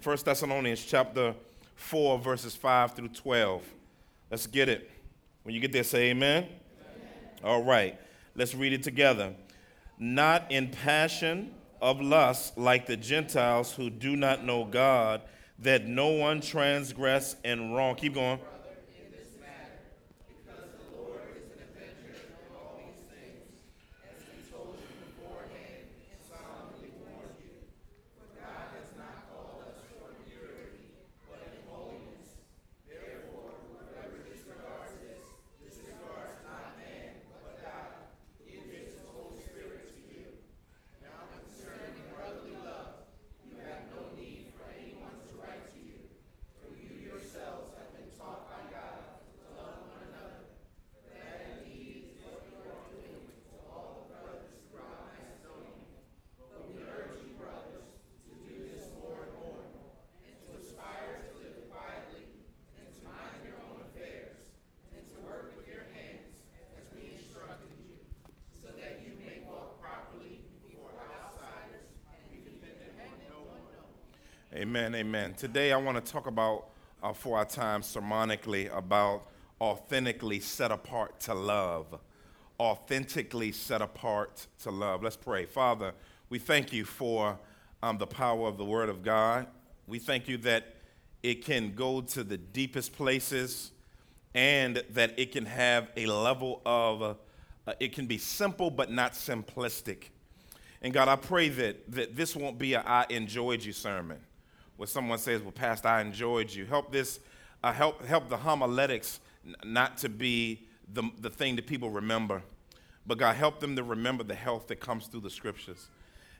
First Thessalonians chapter 4, verses 5 through 12. Let's get it. When you get there, say amen. Amen. All right. Let's read it together. Not in passion of lust like the Gentiles who do not know God, that no one transgress and wrong. Keep going. Amen, amen. Today I want to talk about, for our time sermonically, about authentically set apart to love. Authentically set apart to love. Let's pray. Father, we thank you for the power of the Word of God. We thank you that it can go to the deepest places and that it can have a level of, it can be simple but not simplistic. And God, I pray that this won't be a I enjoyed you sermon, where someone says, well, Pastor, I enjoyed you. Help this, help the homiletics not to be the thing that people remember. But God, help them to remember the health that comes through the Scriptures.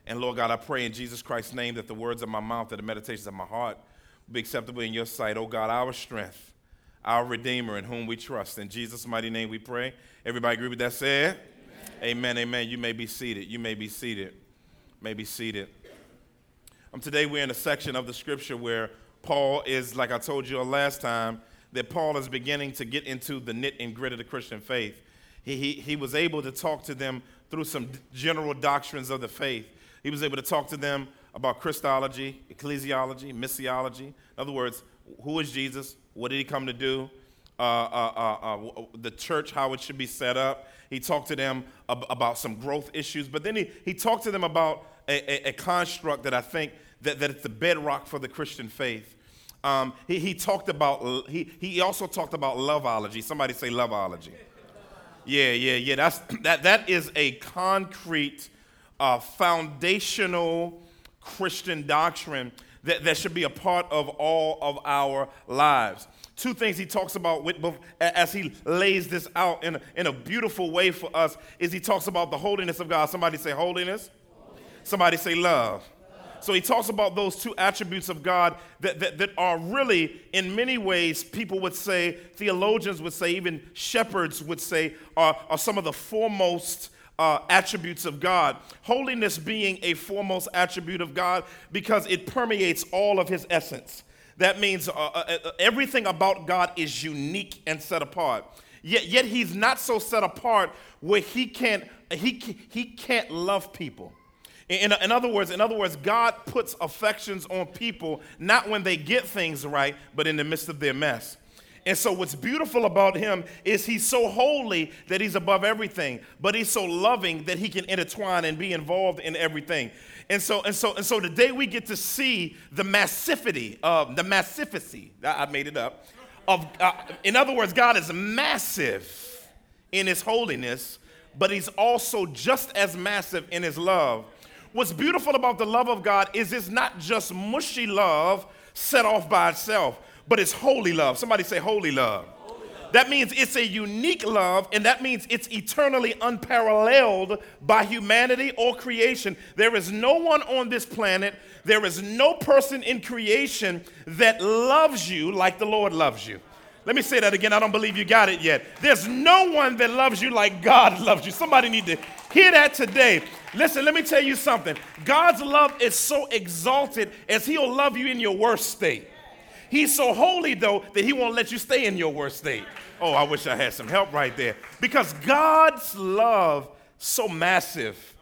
And Lord God, I pray in Jesus Christ's name that the words of my mouth, that the meditations of my heart be acceptable in your sight. Oh God, our strength, our Redeemer in whom we trust. In Jesus' mighty name we pray. Everybody agree with that said? Amen, amen. Amen. You may be seated. You may be seated. May be seated. Today we're in a section of the Scripture where Paul is, like I told you last time, that Paul is beginning to get into the knit and grit of the Christian faith. He was able to talk to them through some general doctrines of the faith. He was able to talk to them about Christology, ecclesiology, missiology. In other words, who is Jesus? What did he come to do? The church, how it should be set up. He talked to them about some growth issues, but then he talked to them about a construct that I think that it's the bedrock for the Christian faith. He also talked about loveology. Somebody say loveology. Yeah. That is a concrete, foundational Christian doctrine that should be a part of all of our lives. Two things he talks about as he lays this out in a beautiful way for us is he talks about the holiness of God. Somebody say holiness. Somebody say love. So he talks about those two attributes of God that are really, in many ways, people would say, theologians would say, even shepherds would say, are some of the foremost attributes of God. Holiness being a foremost attribute of God because it permeates all of his essence. That means everything about God is unique and set apart. Yet he's not so set apart where he can't love people. In other words, God puts affections on people not when they get things right, but in the midst of their mess. And so what's beautiful about him is he's so holy that he's above everything, but he's so loving that he can intertwine and be involved in everything. And so today we get to see the massivity. I made it up. In other words, God is massive in his holiness, but he's also just as massive in his love. What's beautiful about the love of God is it's not just mushy love set off by itself, but it's holy love. Somebody say holy love. Holy love. That means it's a unique love, and that means it's eternally unparalleled by humanity or creation. There is no one on this planet, there is no person in creation that loves you like the Lord loves you. Let me say that again. I don't believe you got it yet. There's no one that loves you like God loves you. Somebody need to hear that today. Listen, let me tell you something. God's love is so exalted as he'll love you in your worst state. He's so holy, though, that he won't let you stay in your worst state. Oh, I wish I had some help right there. Because God's love, so massive,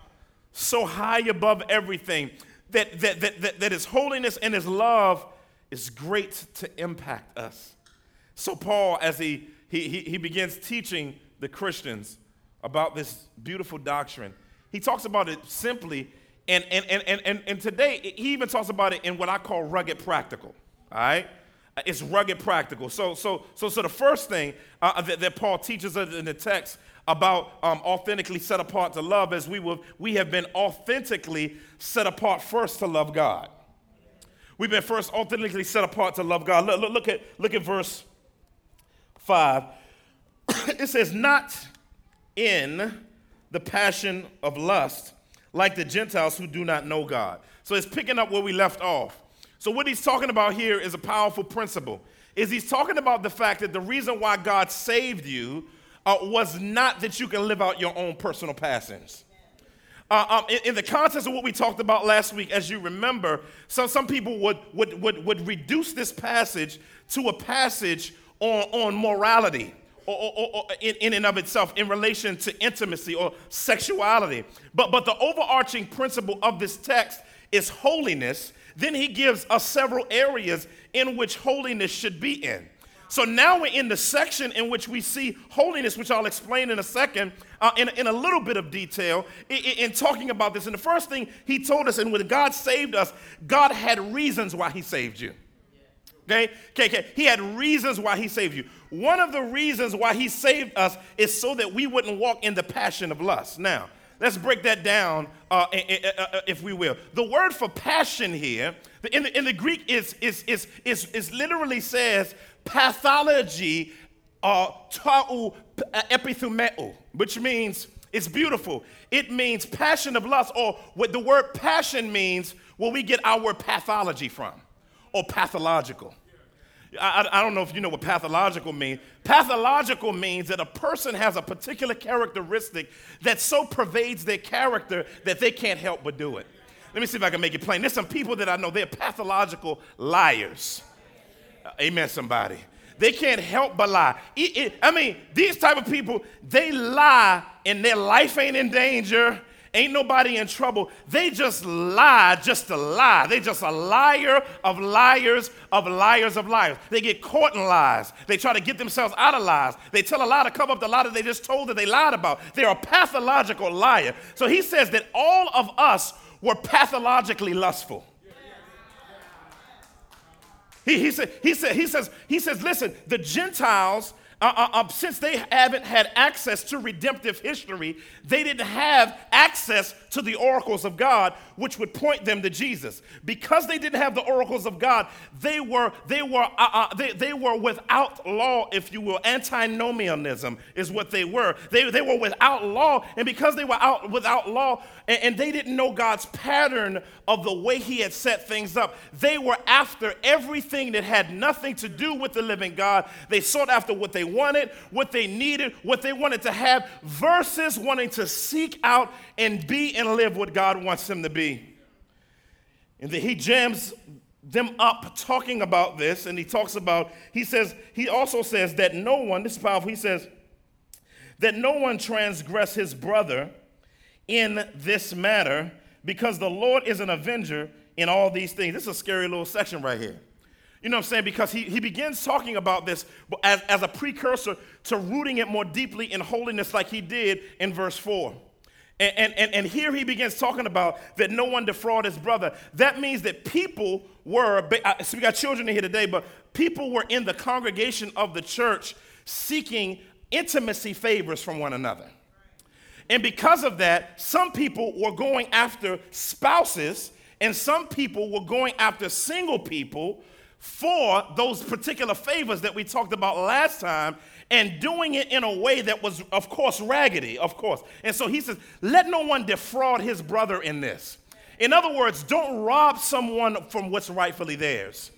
so high above everything, that his holiness and his love is great to impact us. So Paul, as he begins teaching the Christians about this beautiful doctrine, he talks about it simply, and today he even talks about it in what I call rugged practical. All right, it's rugged practical. So the first thing that Paul teaches us in the text about authentically set apart to love is we have been authentically set apart first to love God. We've been first authentically set apart to love God. Look at verse 5. It says, "Not in the passion of lust, like the Gentiles who do not know God." So it's picking up where we left off. So what he's talking about here is a powerful principle. Is he's talking about the fact that the reason why God saved you was not that you can live out your own personal passions. In the context of what we talked about last week, as you remember, some people would reduce this passage to a passage on morality. Or in and of itself, in relation to intimacy or sexuality. But the overarching principle of this text is holiness. Then he gives us several areas in which holiness should be in. So now we're in the section in which we see holiness, which I'll explain in a second, in a little bit of detail in talking about this. And the first thing he told us, and when God saved us, God had reasons why he saved you. Okay. He had reasons why he saved you. One of the reasons why he saved us is so that we wouldn't walk in the passion of lust. Now, let's break that down, if we will. The word for passion here in the Greek is literally says pathology, tau epithumeo, which means it's beautiful. It means passion of lust, or what the word passion means, where we get our word pathology from. Or pathological. I don't know if you know what pathological means. Pathological means that a person has a particular characteristic that so pervades their character that they can't help but do it. Let me see if I can make it plain. There's some people that I know, they're pathological liars. Amen, somebody. They can't help but lie. These type of people, they lie and their life ain't in danger. Ain't nobody in trouble. They just lie just to lie. They just a liar of liars of liars of liars. They get caught in lies. They try to get themselves out of lies. They tell a lie to cover up the lie that they just told that they lied about. They're a pathological liar. So he says that all of us were pathologically lustful. He says, listen, the Gentiles, since they haven't had access to redemptive history, they didn't have access to the oracles of God, which would point them to Jesus. Because they didn't have the oracles of God, they were without law, if you will. Antinomianism is what they were. They were without law, and because they were without law, and they didn't know God's pattern of the way he had set things up, they were after everything that had nothing to do with the living God. They sought after what they wanted, what they needed, what they wanted to have, versus wanting to seek out and be and live what God wants them to be. And he jams them up talking about this, and he also says that no one, this is powerful, he says that no one transgress his brother in this matter, because the Lord is an avenger in all these things. This is a scary little section right here. You know what I'm saying? Because he begins talking about this as a precursor to rooting it more deeply in holiness like he did in verse 4. And here he begins talking about that no one defraud his brother. That means that people were, so we got children in here today, but people were in the congregation of the church seeking intimacy favors from one another. And because of that, some people were going after spouses and some people were going after single people for those particular favors that we talked about last time, and doing it in a way that was, of course, raggedy, of course. And so he says, let no one defraud his brother in this. In other words, don't rob someone from what's rightfully theirs.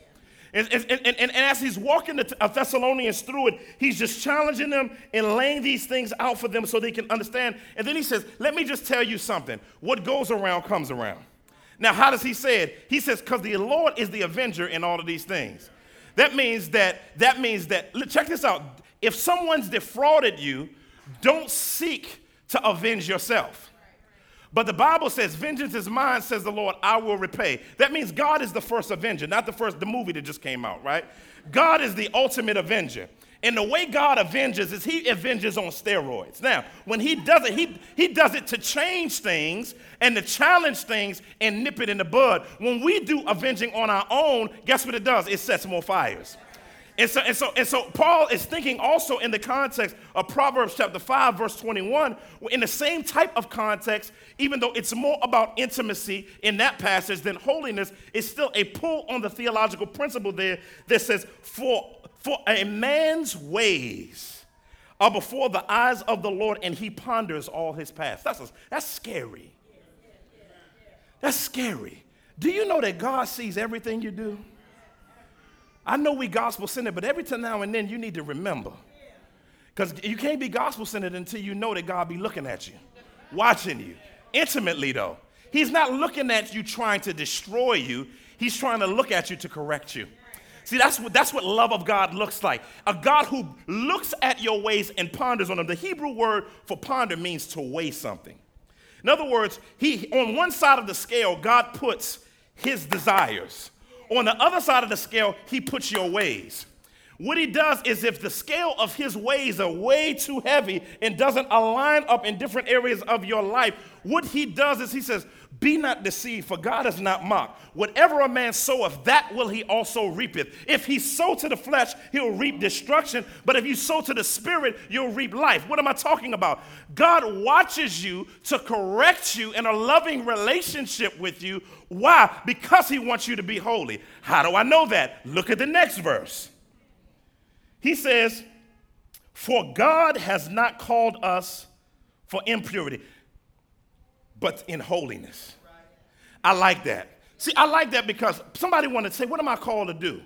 And as he's walking the Thessalonians through it, he's just challenging them and laying these things out for them so they can understand. And then he says, let me just tell you something. What goes around comes around. Now, how does he say it? He says, because the Lord is the avenger in all of these things. That means that, check this out. If someone's defrauded you, don't seek to avenge yourself. But the Bible says, vengeance is mine, says the Lord, I will repay. That means God is the first avenger, not the first, the movie that just came out, right? God is the ultimate avenger. And the way God avenges is he avenges on steroids. Now, when he does it, he does it to change things and to challenge things and nip it in the bud. When we do avenging on our own, guess what it does? It sets more fires. And so Paul is thinking also in the context of Proverbs chapter 5, verse 21, in the same type of context, even though it's more about intimacy in that passage than holiness, it's still a pull on the theological principle there that says, for a man's ways are before the eyes of the Lord, and he ponders all his paths. That's scary. That's scary. Do you know that God sees everything you do? I know we gospel-centered, but every time now and then you need to remember. Because you can't be gospel-centered until you know that God be looking at you, watching you, intimately though. He's not looking at you trying to destroy you. He's trying to look at you to correct you. See, that's what love of God looks like. A God who looks at your ways and ponders on them. The Hebrew word for ponder means to weigh something. In other words, he on one side of the scale, God puts his desires. On the other side of the scale, he puts your ways. What he does is if the scale of his ways are way too heavy and doesn't align up in different areas of your life, what he does is he says, be not deceived, for God is not mocked. Whatever a man soweth, that will he also reapeth. If he sow to the flesh, he'll reap destruction. But if you sow to the spirit, you'll reap life. What am I talking about? God watches you to correct you in a loving relationship with you. Why? Because he wants you to be holy. How do I know that? Look at the next verse. He says, for God has not called us for impurity, but in holiness. I like that. See, I like that because somebody wanted to say, what am I called to do?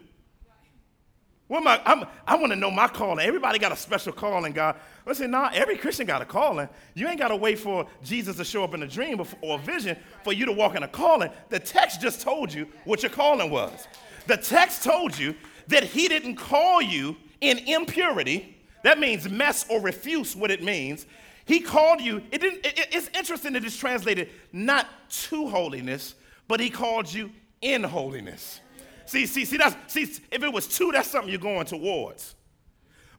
What am I want to know my calling. Everybody got a special calling, God. Listen, nah, every Christian got a calling. You ain't got to wait for Jesus to show up in a dream or a vision for you to walk in a calling. The text just told you what your calling was. The text told you that he didn't call you in impurity. That means mess or refuse what it means. He called you. It's interesting that it's translated not to holiness, but he called you in holiness. See, if it was to, that's something you're going towards.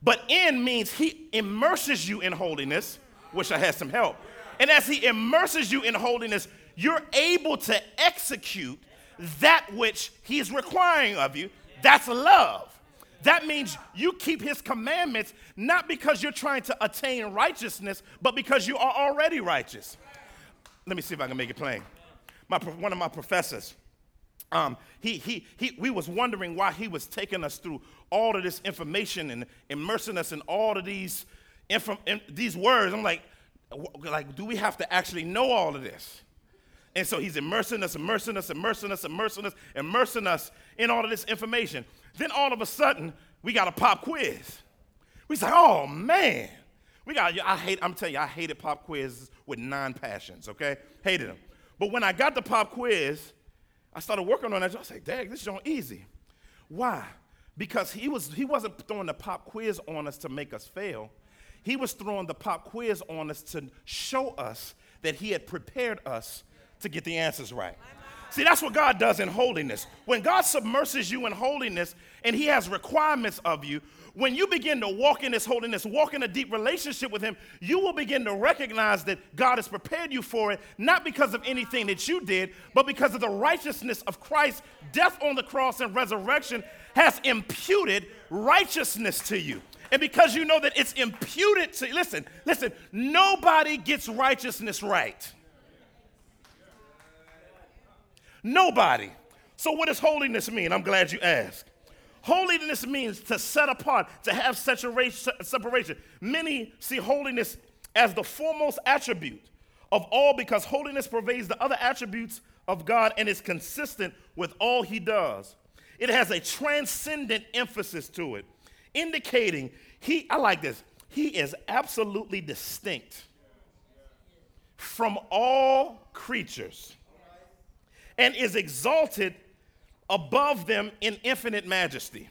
But in means he immerses you in holiness. Wish I had some help. And as he immerses you in holiness, you're able to execute that which he's requiring of you. That's love. That means you keep his commandments, not because you're trying to attain righteousness, but because you are already righteous. Let me see if I can make it plain. One of my professors, we was wondering why he was taking us through all of this information and immersing us in all of these words. I'm like, do we have to actually know all of this? And so he's immersing us in all of this information. Then all of a sudden, we got a pop quiz. We say, oh, man. I hated pop quizzes with 9 passions, okay? Hated them. But when I got the pop quiz, I started working on that. I said, dang, this is easy. Why? Because he wasn't throwing the pop quiz on us to make us fail. He was throwing the pop quiz on us to show us that he had prepared us to get the answers right. See, that's what God does in holiness. When God submerses you in holiness and he has requirements of you, when you begin to walk in this holiness, walk in a deep relationship with him, you will begin to recognize that God has prepared you for it, not because of anything that you did, but because of the righteousness of Christ. Death on the cross and resurrection has imputed righteousness to you. And because you know that it's imputed to you, listen, nobody gets righteousness right. Nobody. So what does holiness mean? I'm glad you asked. Holiness means to set apart, to have separation. Many see holiness as the foremost attribute of all because holiness pervades the other attributes of God and is consistent with all he does. It has a transcendent emphasis to it, indicating I like this, he is absolutely distinct from all creatures and is exalted above them in infinite majesty.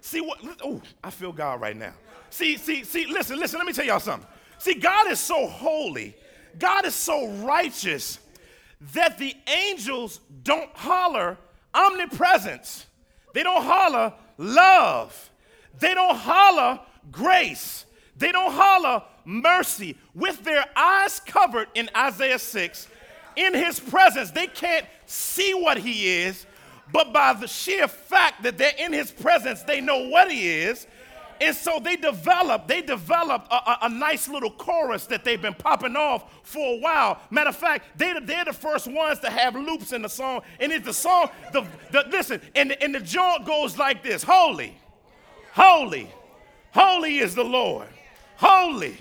See what? Oh, I feel God right now. See, listen, let me tell y'all something. See, God is so holy God is so righteous that the angels don't holler omnipresence. They don't holler love. They don't holler grace. They don't holler mercy. With their eyes covered in Isaiah 6, in his presence, they can't see what he is, but by the sheer fact that they're in his presence, they know what he is. And so they develop a nice little chorus that they've been popping off for a while. Matter of fact, they're the first ones to have loops in the song. And it's the song, the joint goes like this. Holy, holy, holy is the Lord. Holy,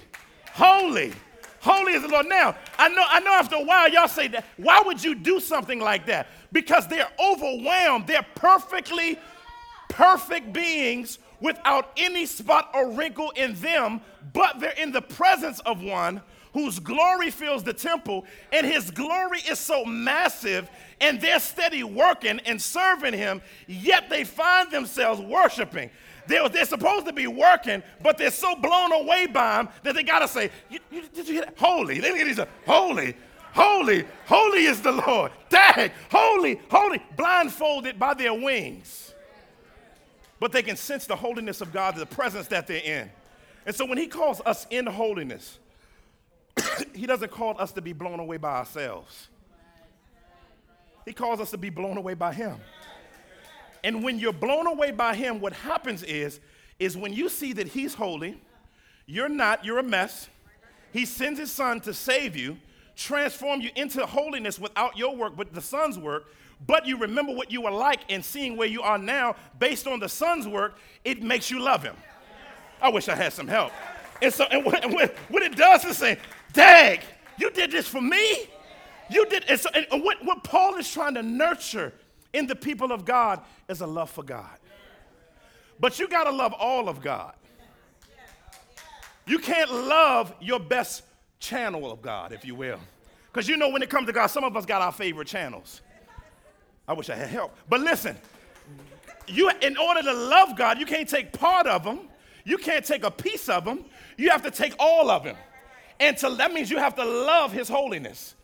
holy, holy is the Lord. Now, I know after a while y'all say that, why would you do something like that? Because they're overwhelmed. They're perfectly perfect beings without any spot or wrinkle in them, but they're in the presence of one whose glory fills the temple, and his glory is so massive, and they're steady working and serving him, yet they find themselves worshiping. They're supposed to be working, but they're so blown away by him that they got to say, did you hear that? Holy. They say, holy, holy, holy is the Lord. Dang, holy, holy, blindfolded by their wings. But they can sense the holiness of God, the presence that they're in. And so when he calls us in holiness, he doesn't call us to be blown away by ourselves. He calls us to be blown away by him. And when you're blown away by him, what happens is when you see that he's holy, you're not, you're a mess. He sends his son to save you, transform you into holiness without your work, but the son's work. But you remember what you were like, and seeing where you are now based on the son's work, it makes you love him. I wish I had some help. And so, and what it does is say, dang, you did this for me? You did. And so, and what Paul is trying to nurture in the people of God is a love for God. But you got to love all of God. You can't love your best channel of God, if you will. Because you know when it comes to God, some of us got our favorite channels. I wish I had help. But listen, you, in order to love God, you can't take part of him. You can't take a piece of him. You have to take all of him. And that means you have to love his holiness.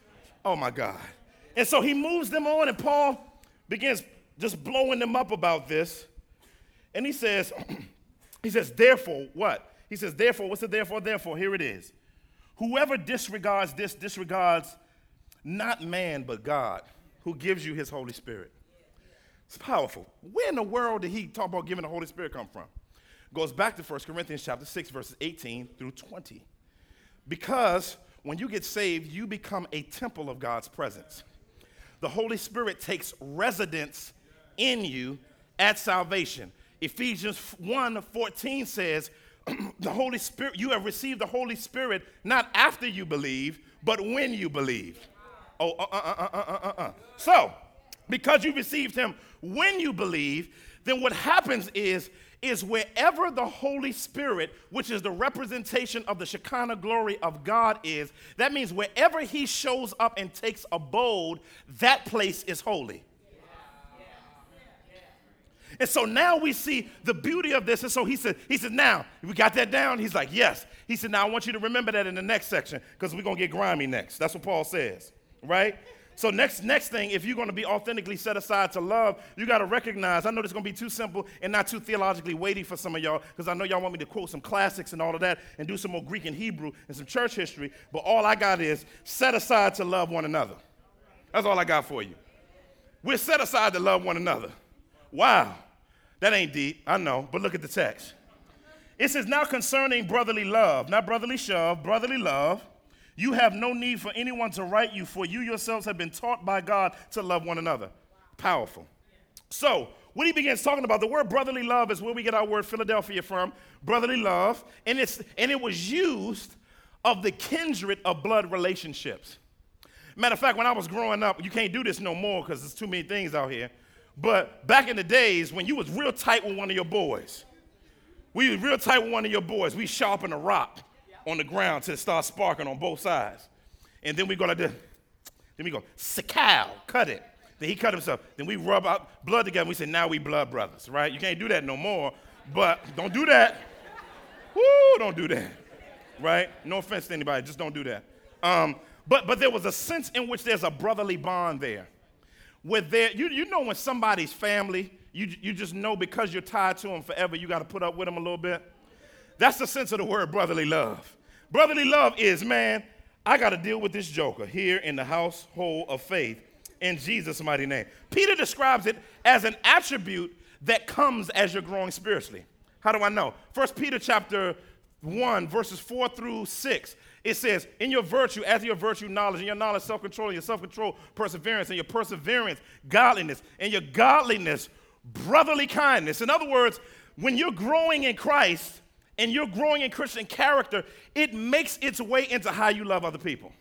Oh, my God. And so he moves them on, and Paul begins just blowing them up about this. And he says, therefore, what? He says, therefore, what's the therefore? Therefore, here it is. Whoever disregards this disregards not man but God, who gives you his Holy Spirit. It's powerful. Where in the world did he talk about giving the Holy Spirit come from? Goes back to 1 Corinthians chapter 6, verses 18 through 20. Because when you get saved, you become a temple of God's presence. The Holy Spirit takes residence in you at salvation. Ephesians 1:14 says, the Holy Spirit, you have received the Holy Spirit not after you believe, but when you believe. So, because you received him when you believe, then what happens is wherever the Holy Spirit, which is the representation of the Shekinah glory of God is, that means wherever he shows up and takes abode, that place is holy. And so now we see the beauty of this. And so he said, now, we got that down? He's like, yes. He said, now I want you to remember that in the next section because we're going to get grimy next. That's what Paul says, right? So next thing, if you're going to be authentically set aside to love, you got to recognize, I know this is going to be too simple and not too theologically weighty for some of y'all because I know y'all want me to quote some classics and all of that and do some more Greek and Hebrew and some church history, but all I got is set aside to love one another. That's all I got for you. We're set aside to love one another. Wow, that ain't deep, I know, but look at the text. It says, now concerning brotherly love, not brotherly shove, brotherly love, you have no need for anyone to write you, for you yourselves have been taught by God to love one another. Powerful. So, when he begins talking about, the word brotherly love is where we get our word Philadelphia from, brotherly love, and it was used of the kindred of blood relationships. Matter of fact, when I was growing up, you can't do this no more because there's too many things out here. But back in the days when you was real tight with one of your boys, we sharpen a rock on the ground till it starts sparking on both sides. And then we go like this. Then we go, sakow, cut it. Then he cut himself. Then we rub out blood together and we say, now we blood brothers, right? You can't do that no more, but don't do that. Woo, don't do that, right? No offense to anybody, just don't do that. But there was a sense in which there's a brotherly bond there. With their, you know when somebody's family, you just know because you're tied to them forever, you got to put up with them a little bit. That's the sense of the word brotherly love. Brotherly love is, man, I got to deal with this joker here in the household of faith in Jesus' mighty name. Peter describes it as an attribute that comes as you're growing spiritually. How do I know? First Peter chapter 1, verses 4 through 6. It says, in your virtue, as your virtue, knowledge, in your knowledge, self-control, in your self-control, perseverance, in your perseverance, godliness, in your godliness, brotherly kindness. In other words, when you're growing in Christ and you're growing in Christian character, it makes its way into how you love other people.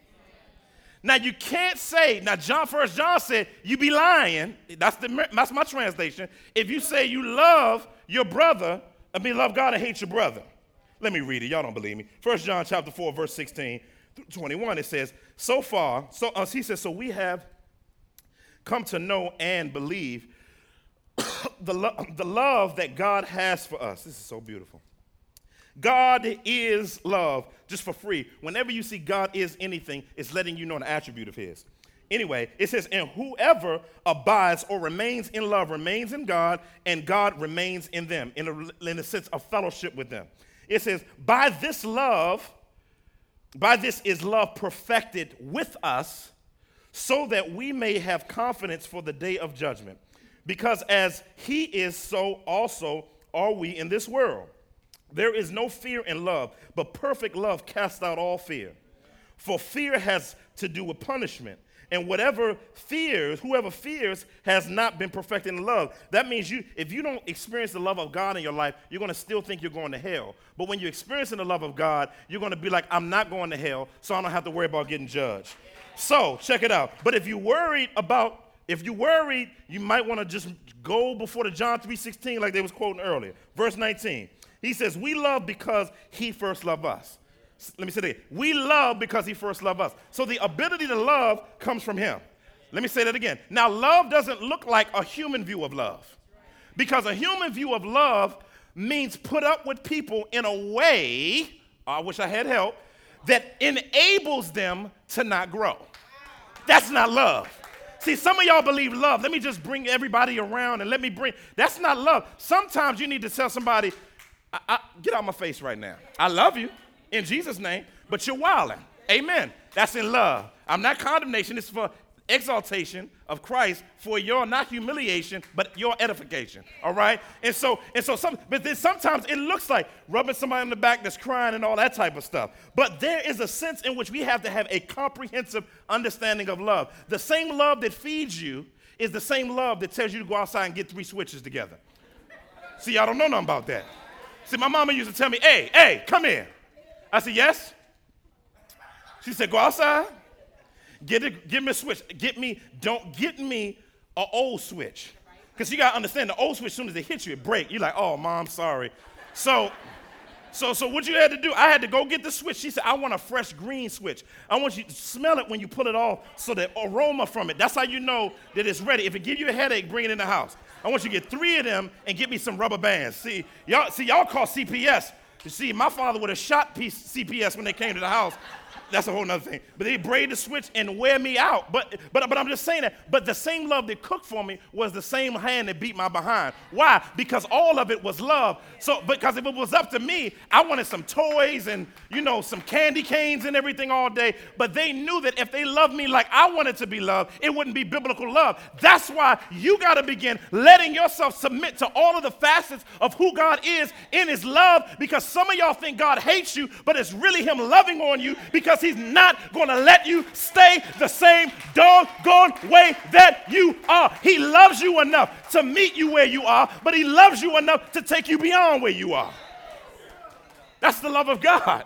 Now, you can't say, now, First John said, you be lying. That's my translation. If you say you love your brother, I mean, love God and hate your brother. Let me read it. Y'all don't believe me. First John chapter 4, verse 16 through 21, it says, he says, so we have come to know and believe the love that God has for us. This is so beautiful. God is love, just for free. Whenever you see God is anything, it's letting you know an attribute of his. Anyway, it says, and whoever abides or remains in love remains in God, and God remains in them, in a sense of fellowship with them. It says, by this is love perfected with us, so that we may have confidence for the day of judgment. Because as he is, so also are we in this world. There is no fear in love, but perfect love casts out all fear. For fear has to do with punishment. And whoever fears has not been perfected in love. That means if you don't experience the love of God in your life, you're going to still think you're going to hell. But when you're experiencing the love of God, you're going to be like, I'm not going to hell, so I don't have to worry about getting judged. Yeah. So check it out. But if you worried, you might want to just go before the John 3:16 like they was quoting earlier. Verse 19, he says, we love because he first loved us. Let me say that again. We love because he first loved us. So the ability to love comes from him. Let me say that again. Now, love doesn't look like a human view of love, because a human view of love means put up with people in a way, I wish I had help, that enables them to not grow. That's not love. See, some of y'all believe love. Let me just bring everybody around and that's not love. Sometimes you need to tell somebody, I get out of my face right now. I love you. In Jesus' name, but you're wilding. Amen. That's in love. I'm not condemnation. It's for exaltation of Christ for your, not humiliation, but your edification. All right? But then sometimes it looks like rubbing somebody on the back that's crying and all that type of stuff. But there is a sense in which we have to have a comprehensive understanding of love. The same love that feeds you is the same love that tells you to go outside and get 3 switches together. See, y'all don't know nothing about that. See, my mama used to tell me, hey, come here. I said, yes. She said, go outside, get me a switch. Don't get me an old switch. Because you got to understand, the old switch, as soon as they hit you, it breaks. You're like, oh, Mom, sorry. So what you had to do, I had to go get the switch. She said, I want a fresh green switch. I want you to smell it when you pull it off, so the aroma from it, that's how you know that it's ready. If it gives you a headache, bring it in the house. I want you to get 3 of them and get me some rubber bands. See, y'all call CPS. You see, my father would have shot CPS when they came to the house. That's a whole nother thing. But they braid the switch and wear me out. But I'm just saying that. But the same love that cooked for me was the same hand that beat my behind. Why? Because all of it was love. So because if it was up to me, I wanted some toys and, some candy canes and everything all day. But they knew that if they loved me like I wanted to be loved, it wouldn't be biblical love. That's why you got to begin letting yourself submit to all of the facets of who God is in his love. Because some of y'all think God hates you, but it's really him loving on you, because he's not going to let you stay the same doggone way that you are. He loves you enough to meet you where you are, but he loves you enough to take you beyond where you are. That's the love of God.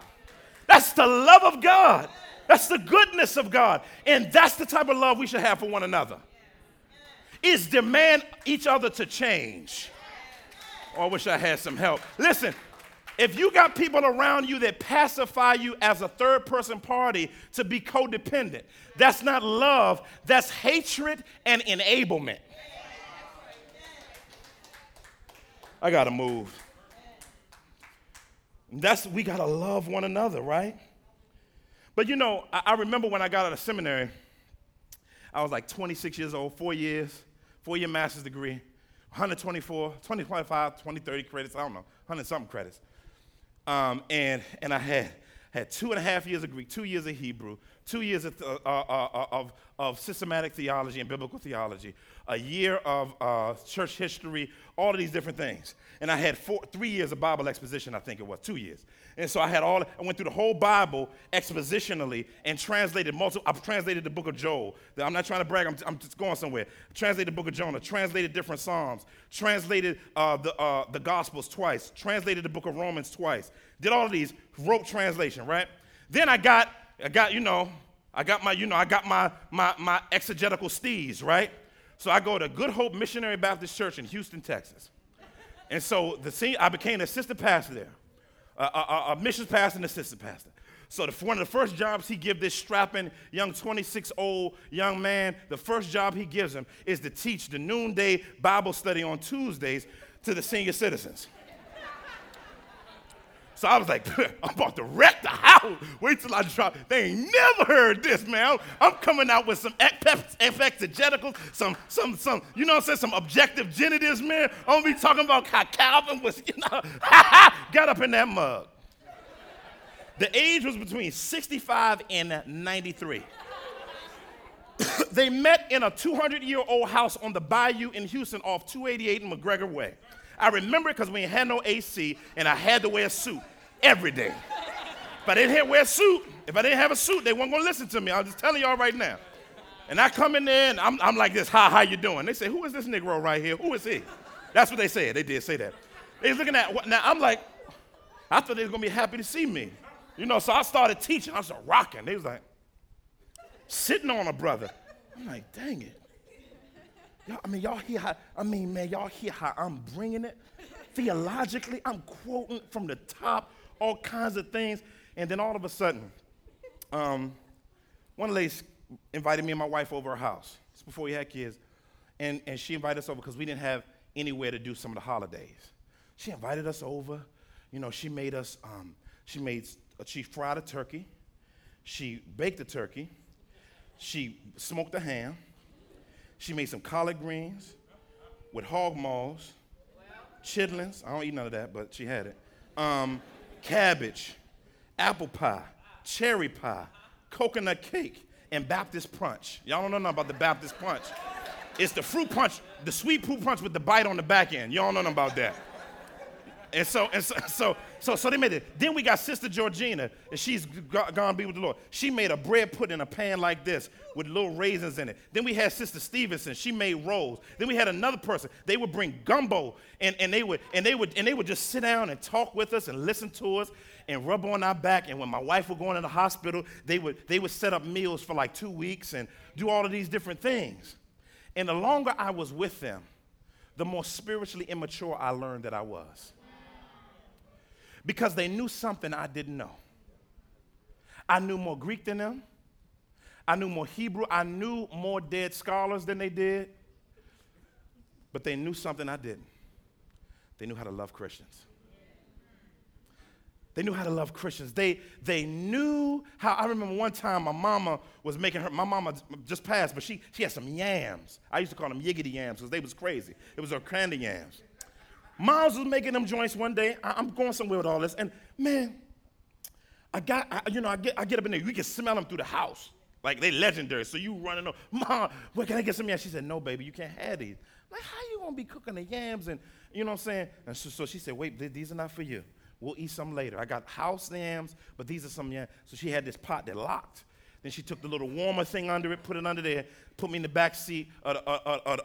That's the love of God. That's the goodness of God. And that's the type of love we should have for one another. Is demand each other to change. Oh, I wish I had some help. Listen. If you got people around you that pacify you as a third-person party to be codependent, that's not love. That's hatred and enablement. I got to move. We got to love one another, right? But you know, I remember when I got out of seminary, I was like 26 years old, 4-year master's degree, 124, 25, 20, 30 credits, I don't know, 100-something credits. And I had 2.5 years of Greek, 2 years of Hebrew, 2 years of systematic theology and biblical theology, a year of church history, all of these different things. And I had 3 years of Bible exposition, I think it was, 2 years. And so I went through the whole Bible expositionally and translated I've translated the book of Joel. I'm not trying to brag, I'm just going somewhere. I translated the book of Jonah, translated different Psalms, translated the Gospels twice, translated the book of Romans twice, did all of these, wrote translation, right? Then I got my exegetical steeds, right? So I go to Good Hope Missionary Baptist Church in Houston, Texas. And so I became an assistant pastor there, a missions pastor and assistant pastor. So one of the first jobs he gives this strapping young 26-year-old young man, the first job he gives him is to teach the noonday Bible study on Tuesdays to the senior citizens. So I was like, I'm about to wreck the house. Wait till I drop. They ain't never heard this, man. I'm coming out with some exegetical, some, you know what I'm saying, some objective genitives, man. I'm going to be talking about how Calvin was, you know, got up in that mug. The age was between 65 and 93. They met in a 200-year-old house on the bayou in Houston off 288 and McGregor Way. I remember it because we ain't had no AC, and I had to wear a suit every day. If I didn't wear a suit, if I didn't have a suit, they weren't going to listen to me. I'm just telling y'all right now. And I come in there, and I'm like this, how you doing? They say, who is this Negro right here? Who is he? That's what they said. They did say that. They was looking at, now I'm like, I thought they was going to be happy to see me. You know, so I started teaching. I started rocking. They was like, sitting on a brother. I'm like, dang it. Y'all hear how I'm bringing it? Theologically, I'm quoting from the top, all kinds of things. And then all of a sudden, one lady invited me and my wife over her house. It's before we had kids. And she invited us over because we didn't have anywhere to do some of the holidays. She invited us over. You know, she fried a turkey. She baked the turkey. She smoked the ham. She made some collard greens with hog maws, chitlins. I don't eat none of that, but she had it. Cabbage, apple pie, cherry pie, coconut cake, and Baptist punch. Y'all don't know nothing about the Baptist punch. It's the fruit punch, the sweet fruit punch with the bite on the back end. Y'all don't know nothing about that. And so they made it. Then we got Sister Georgina, and she's gone to be with the Lord. She made a bread pudding in a pan like this with little raisins in it. Then we had Sister Stevenson. She made rolls. Then we had another person. They would bring gumbo, and they would just sit down and talk with us and listen to us and rub on our back. And when my wife was going to the hospital, they would set up meals for like 2 weeks and do all of these different things. And the longer I was with them, the more spiritually immature I learned that I was. Because they knew something I didn't know. I knew more Greek than them. I knew more Hebrew. I knew more dead scholars than they did. But they knew something I didn't. They knew how to love Christians. They knew how to love Christians. They knew how. I remember one time my mama just passed, but she had some yams. I used to call them yiggity yams because they was crazy. It was her candy yams. Miles was making them joints one day. I'm going somewhere with all this, and man, I get up in there. You can smell them through the house, like they legendary. So you running up, Mom, where can I get some yams? She said, no, baby, you can't have these. I'm like, how you gonna be cooking the yams? And you know what I'm saying? And so she said, wait, these are not for you. We'll eat some later. I got house yams, but these are some yams. So she had this pot that locked. Then she took the little warmer thing under it, put it under there, put me in the back seat of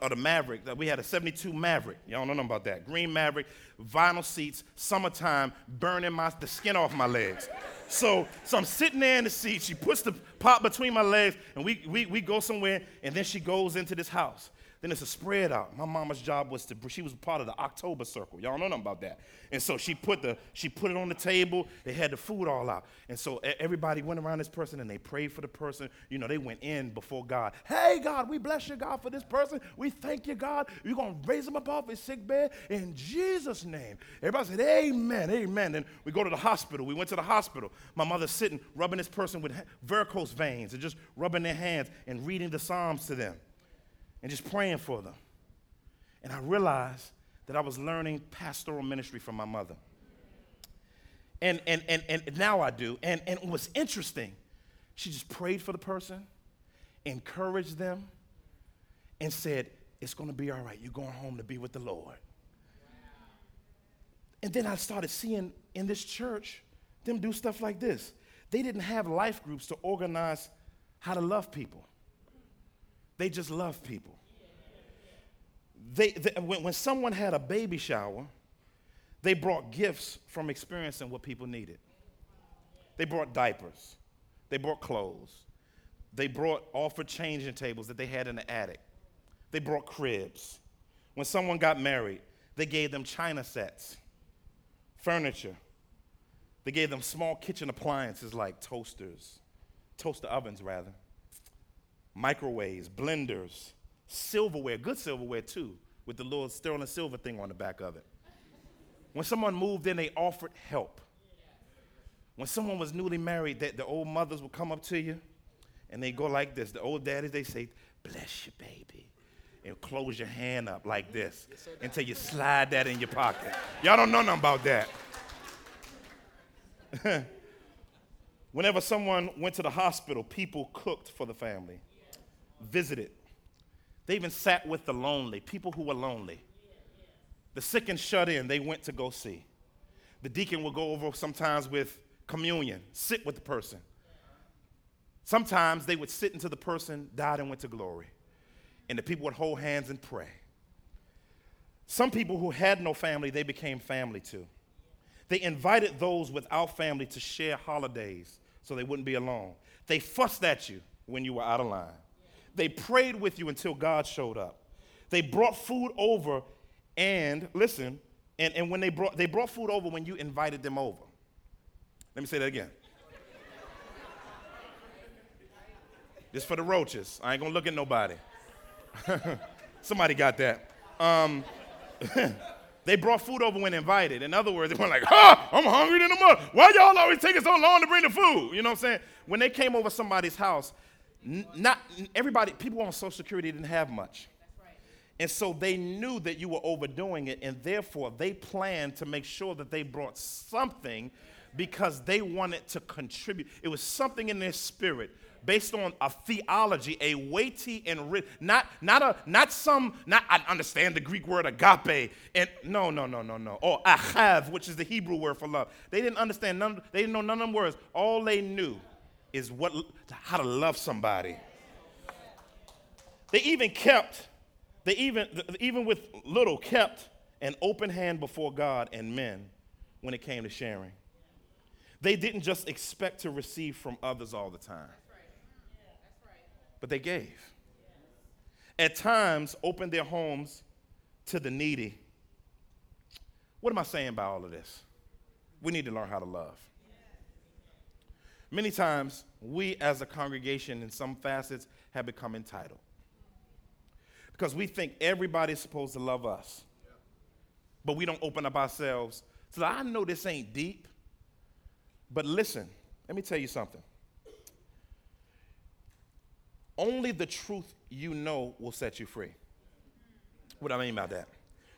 the Maverick. We had a 72 Maverick. Y'all don't know nothing about that. Green Maverick, vinyl seats, summertime, burning the skin off my legs. So I'm sitting there in the seat. She puts the pot between my legs, and we go somewhere, and then she goes into this house. Then it's a spread out. My mama's job was to, she was part of the October Circle. Y'all know nothing about that. And so she put it on the table. They had the food all out. And so everybody went around this person and they prayed for the person. You know, they went in before God. Hey, God, we bless you, God, for this person. We thank you, God. You're going to raise him up off his sick bed in Jesus' name. Everybody said, amen, amen. Then we go to the hospital. We went to the hospital. My mother's sitting, rubbing this person with varicose veins and just rubbing their hands and reading the Psalms to them. And just praying for them. And I realized that I was learning pastoral ministry from my mother. And now I do. And what's interesting, she just prayed for the person, encouraged them, and said, it's going to be all right. You're going home to be with the Lord. Wow. And then I started seeing in this church them do stuff like this. They didn't have life groups to organize how to love people. They just love people. When someone had a baby shower, they brought gifts from experiencing what people needed. They brought diapers. They brought clothes. They brought offered changing tables that they had in the attic. They brought cribs. When someone got married, they gave them china sets, furniture. They gave them small kitchen appliances like toaster ovens, microwaves, blenders, silverware, good silverware too, with the little sterling silver thing on the back of it. When someone moved in, they offered help. When someone was newly married, the old mothers would come up to you, and they go like this. The old daddies, they say, bless you, baby, and close your hand up like this until you slide that in your pocket. Y'all don't know nothing about that. Whenever someone went to the hospital, people cooked for the family. Visited. They even sat with the lonely, people who were lonely. The sick and shut in, they went to go see. The deacon would go over sometimes with communion, sit with the person. Sometimes they would sit until the person died and went to glory. And the people would hold hands and pray. Some people who had no family, they became family too. They invited those without family to share holidays so they wouldn't be alone. They fussed at you when you were out of line. They prayed with you until God showed up. They brought food over and, listen, and when they brought food over when you invited them over. Let me say that again. This for the roaches. I ain't gonna look at nobody. Somebody got that. They brought food over when invited. In other words, they weren't like, I'm hungry than a mother. Why y'all always taking so long to bring the food? You know what I'm saying? When they came over somebody's house, people on Social Security didn't have much. That's right. And so they knew that you were overdoing it, and therefore they planned to make sure that they brought something because they wanted to contribute. It was something in their spirit based on a theology, a weighty and rich, I understand the Greek word agape, and no, or achav, which is the Hebrew word for love. They didn't understand none, they didn't know none of them words. All they knew is how to love somebody. They even kept an open hand before God and men when it came to sharing. They didn't just expect to receive from others all the time. But they gave. At times, opened their homes to the needy. What am I saying by all of this? We need to learn how to love. Many times, we as a congregation in some facets have become entitled. Because we think everybody's supposed to love us. But we don't open up ourselves. So I know this ain't deep. But listen, let me tell you something. Only the truth you know will set you free. What I mean by that?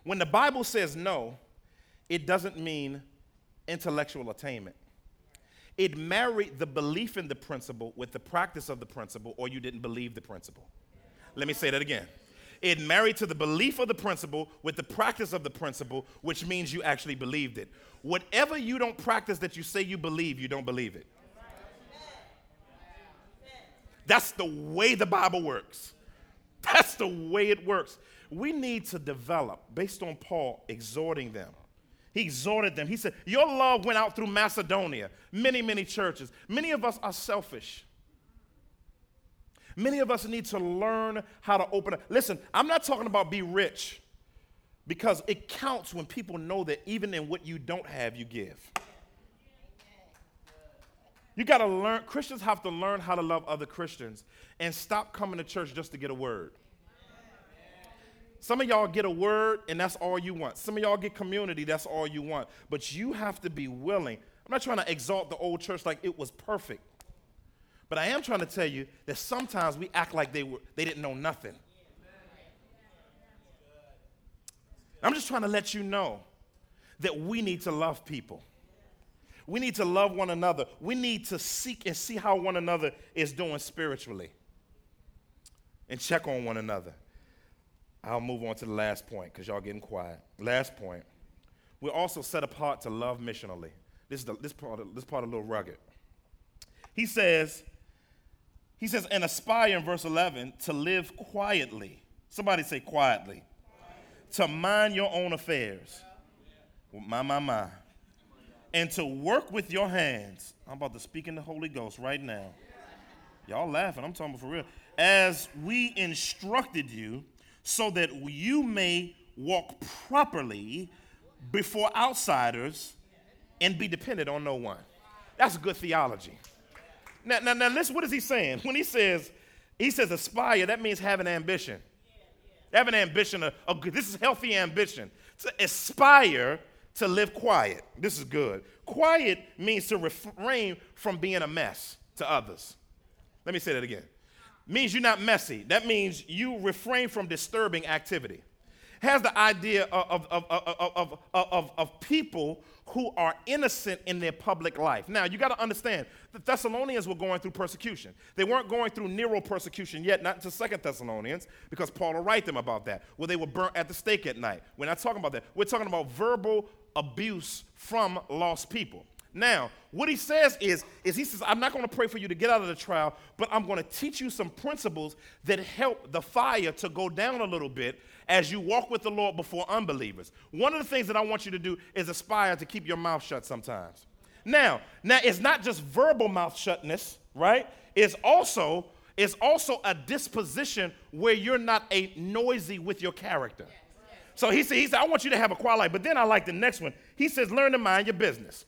When the Bible says no, it doesn't mean intellectual attainment. It married the belief in the principle with the practice of the principle, or you didn't believe the principle. Let me say that again. It married to the belief of the principle with the practice of the principle, which means you actually believed it. Whatever you don't practice that you say you believe, you don't believe it. That's the way the Bible works. That's the way it works. We need to develop, based on Paul exhorting them. He exhorted them. He said, your love went out through Macedonia, many, many churches. Many of us are selfish. Many of us need to learn how to open up. Listen, I'm not talking about be rich, because it counts when people know that even in what you don't have, you give. You got to learn. Christians have to learn how to love other Christians and stop coming to church just to get a word. Some of y'all get a word and that's all you want. Some of y'all get community, that's all you want. But you have to be willing. I'm not trying to exalt the old church like it was perfect. But I am trying to tell you that sometimes we act like they didn't know nothing. I'm just trying to let you know that we need to love people. We need to love one another. We need to seek and see how one another is doing spiritually and check on one another. I'll move on to the last point because y'all getting quiet. Last point. We're also set apart to love missionally. This part a little rugged. He says, and aspire in verse 11 to live quietly. Somebody say quietly. To mind your own affairs. My. And to work with your hands. I'm about to speak in the Holy Ghost right now. Y'all laughing. I'm talking for real. As we instructed you, so that you may walk properly before outsiders and be dependent on no one. That's good theology. Now listen, what is he saying? When he says aspire, that means have an ambition. Have an ambition. This is healthy ambition. To aspire to live quiet. This is good. Quiet means to refrain from being a mess to others. Let me say that again. Means you're not messy. That means you refrain from disturbing activity. Has the idea of people who are innocent in their public life. Now, you got to understand, the Thessalonians were going through persecution. They weren't going through Nero persecution yet, not until 2 Thessalonians, because Paul will write them about that, where they were burnt at the stake at night. We're not talking about that. We're talking about verbal abuse from lost people. Now, what he says is, I'm not going to pray for you to get out of the trial, but I'm going to teach you some principles that help the fire to go down a little bit as you walk with the Lord before unbelievers. One of the things that I want you to do is aspire to keep your mouth shut sometimes. Now it's not just verbal mouth shutness, right? It's also a disposition where you're not a noisy with your character. So he said, I want you to have a quiet life. But then I like the next one. He says, learn to mind your business.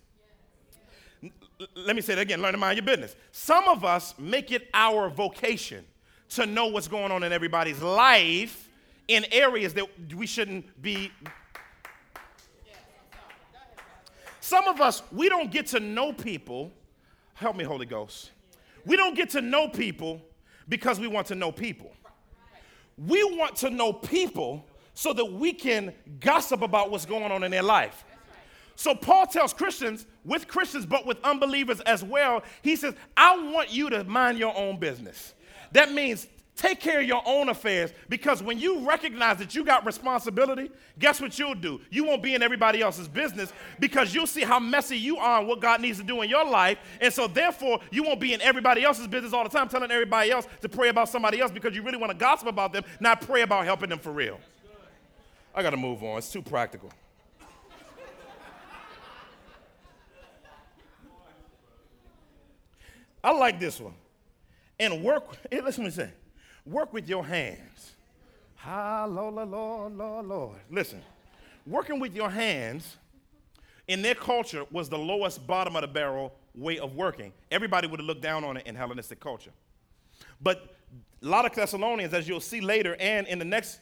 Let me say that again, learn to mind your business. Some of us make it our vocation to know what's going on in everybody's life in areas that we shouldn't be. Some of us, we don't get to know people. Help me, Holy Ghost. We don't get to know people because we want to know people. We want to know people so that we can gossip about what's going on in their life. So Paul tells Christians, but with unbelievers as well, he says, I want you to mind your own business. That means take care of your own affairs, because when you recognize that you got responsibility, guess what you'll do? You won't be in everybody else's business, because you'll see how messy you are and what God needs to do in your life. And so therefore, you won't be in everybody else's business all the time telling everybody else to pray about somebody else, because you really want to gossip about them, not pray about helping them for real. I got to move on. It's too practical. I like this one. And work, listen to me say, work with your hands. Lord. Listen, working with your hands in their culture was the lowest bottom of the barrel way of working. Everybody would have looked down on it in Hellenistic culture. But a lot of Thessalonians, as you'll see later, and in the next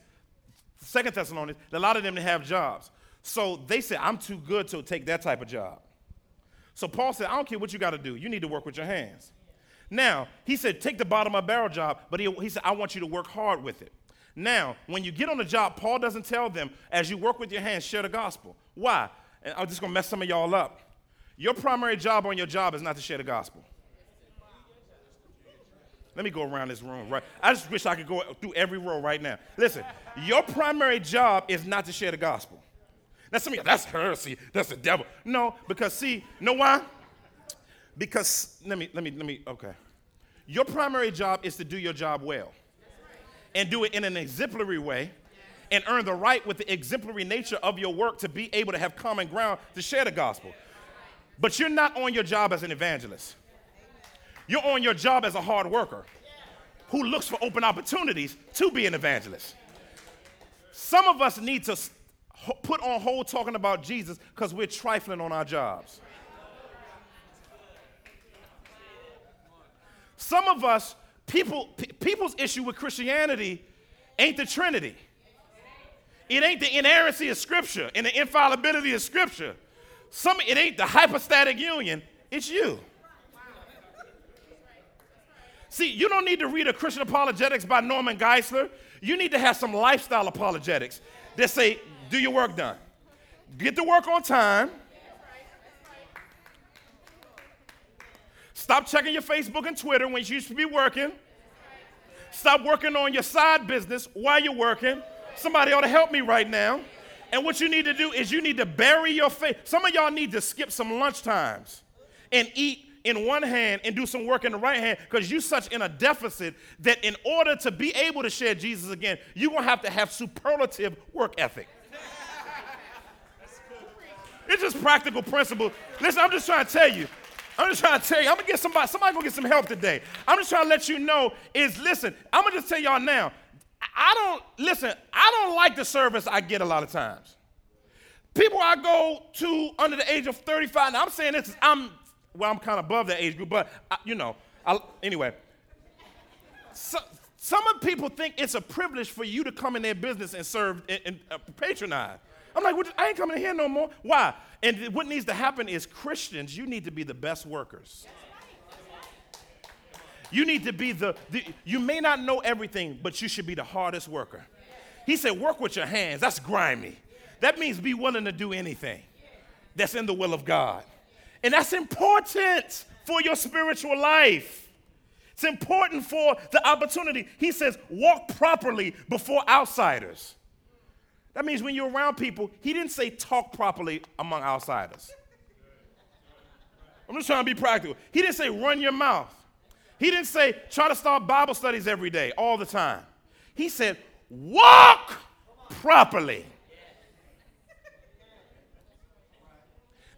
2 Thessalonians, a lot of them didn't have jobs. So they said, I'm too good to take that type of job. So Paul said, I don't care what you got to do. You need to work with your hands. Now, he said, take the bottom of barrel job, but he said, I want you to work hard with it. Now, when you get on the job, Paul doesn't tell them, as you work with your hands, share the gospel. Why? And I'm just going to mess some of y'all up. Your primary job on your job is not to share the gospel. Let me go around this room, right? I just wish I could go through every row right now. Listen, your primary job is not to share the gospel. Now, some of you, that's heresy. That's the devil. No, because see, know why? Because okay. Your primary job is to do your job well and do it in an exemplary way and earn the right with the exemplary nature of your work to be able to have common ground to share the gospel. But you're not on your job as an evangelist. You're on your job as a hard worker who looks for open opportunities to be an evangelist. Some of us need to put on hold talking about Jesus because we're trifling on our jobs. Some of us, people's issue with Christianity ain't the Trinity. It ain't the inerrancy of Scripture and the infallibility of Scripture. It ain't the hypostatic union. It's you. See, you don't need to read a Christian apologetics by Norman Geisler. You need to have some lifestyle apologetics that say, do your work done. Get to work on time. Stop checking your Facebook and Twitter when you used to be working. Stop working on your side business while you're working. Somebody ought to help me right now. And what you need to do is you need to bury your faith. Some of y'all need to skip some lunch times and eat in one hand and do some work in the right hand, because you're such in a deficit that in order to be able to share Jesus again, you're going to have superlative work ethic. It's just practical principles. Listen, I'm just trying to tell you, I'm going to get somebody going to get some help today. I'm just trying to let you know is, listen, I'm going to just tell y'all now, I don't like the service I get a lot of times. People I go to under the age of 35, now I'm saying this, I'm kind of above that age group, but, anyway. So, some of the people think it's a privilege for you to come in their business and serve and patronize. I'm like, I ain't coming in here no more. Why? And what needs to happen is, Christians, you need to be the best workers. You need to be you may not know everything, but you should be the hardest worker. He said, work with your hands. That's grimy. That means be willing to do anything that's in the will of God. And that's important for your spiritual life. It's important for the opportunity. He says, walk properly before outsiders. That means when you're around people, he didn't say talk properly among outsiders. I'm just trying to be practical. He didn't say run your mouth. He didn't say try to start Bible studies every day, all the time. He said walk properly.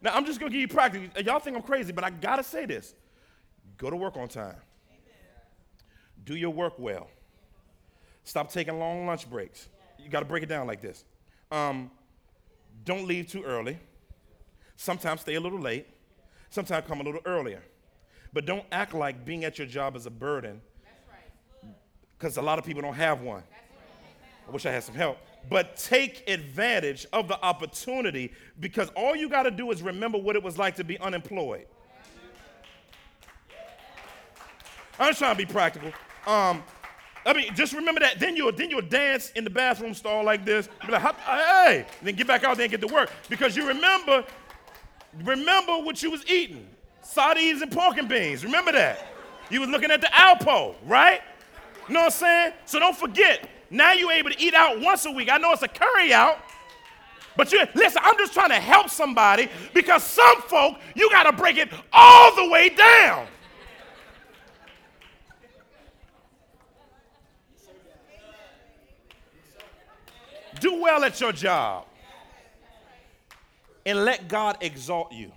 Now, I'm just going to give you practice. Y'all think I'm crazy, but I got to say this. Go to work on time. Amen. Do your work well. Stop taking long lunch breaks. You got to break it down like this. Don't leave too early. Sometimes stay a little late. Sometimes come a little earlier. But don't act like being at your job is a burden, because a lot of people don't have one. I wish I had some help. But take advantage of the opportunity, because all you got to do is remember what it was like to be unemployed. I'm just trying to be practical. Just remember that. Then you'll dance in the bathroom stall like this. Be like, hey, and then get back out there and get to work, because you remember what you was eating, sardines and pork and beans. Remember that. You was looking at the Alpo, right? You know what I'm saying? So don't forget. Now you're able to eat out once a week. I know it's a carry out, but listen, I'm just trying to help somebody, because some folk, you got to break it all the way down. Do well at your job and let God exalt you.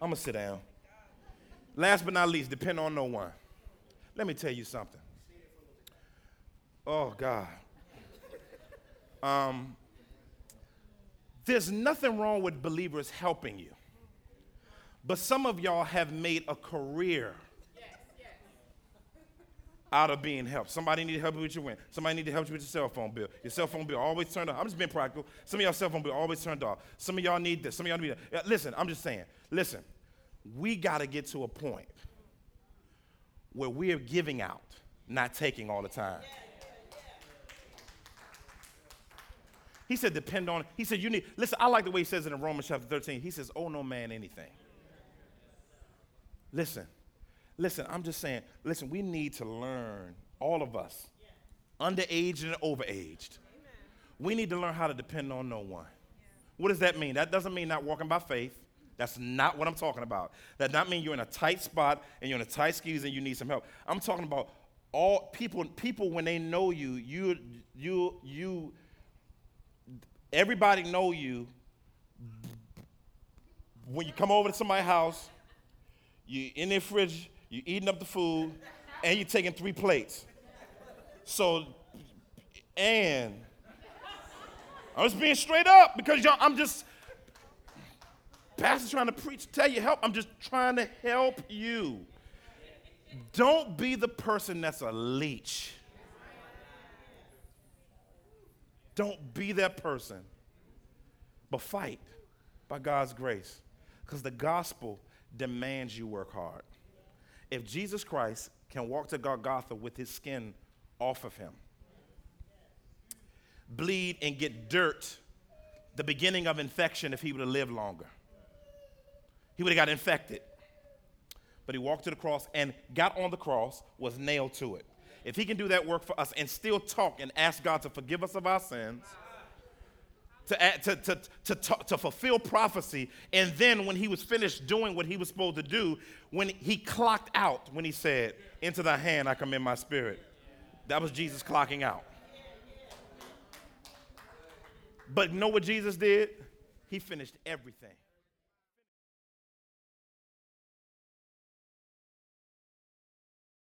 I'm going to sit down. Last but not least, depend on no one. Let me tell you something. Oh, God. There's nothing wrong with believers helping you. But some of y'all have made a career out of being helped. Somebody need to help you with your rent. Somebody need to help you with your cell phone bill. Your cell phone bill always turned off. I'm just being practical. Some of y'all cell phone bill always turned off. Some of y'all need this. Some of y'all need that. Listen, I'm just saying. Listen, we got to get to a point where we are giving out, not taking all the time. He said, depend on, he said, you need, listen, I like the way he says it in Romans chapter 13. He says, owe no man anything. Listen, I'm just saying, listen, we need to learn, all of us, underage and overaged. Amen. We need to learn how to depend on no one. Yeah. What does that mean? That doesn't mean not walking by faith. That's not what I'm talking about. That does not mean you're in a tight spot and you're in a tight squeeze and you need some help. I'm talking about all people when they know you. Everybody know you. When you come over to somebody's house, you in their fridge, you eating up the food, and you're taking 3 plates. So, and I'm just being straight up because y'all, I'm just, pastor's trying to preach, tell you, help. I'm just trying to help you. Don't be the person that's a leech. Don't be that person, but fight by God's grace, because the gospel demands you work hard. If Jesus Christ can walk to Golgotha with his skin off of him, bleed and get dirt, the beginning of infection, if he would have lived longer, he would have got infected. But he walked to the cross and got on the cross, was nailed to it. If he can do that work for us and still talk and ask God to forgive us of our sins, to fulfill prophecy, and then when he was finished doing what he was supposed to do, when he clocked out, when he said, into thy hand I commend my spirit, that was Jesus clocking out. But know what Jesus did? He finished everything.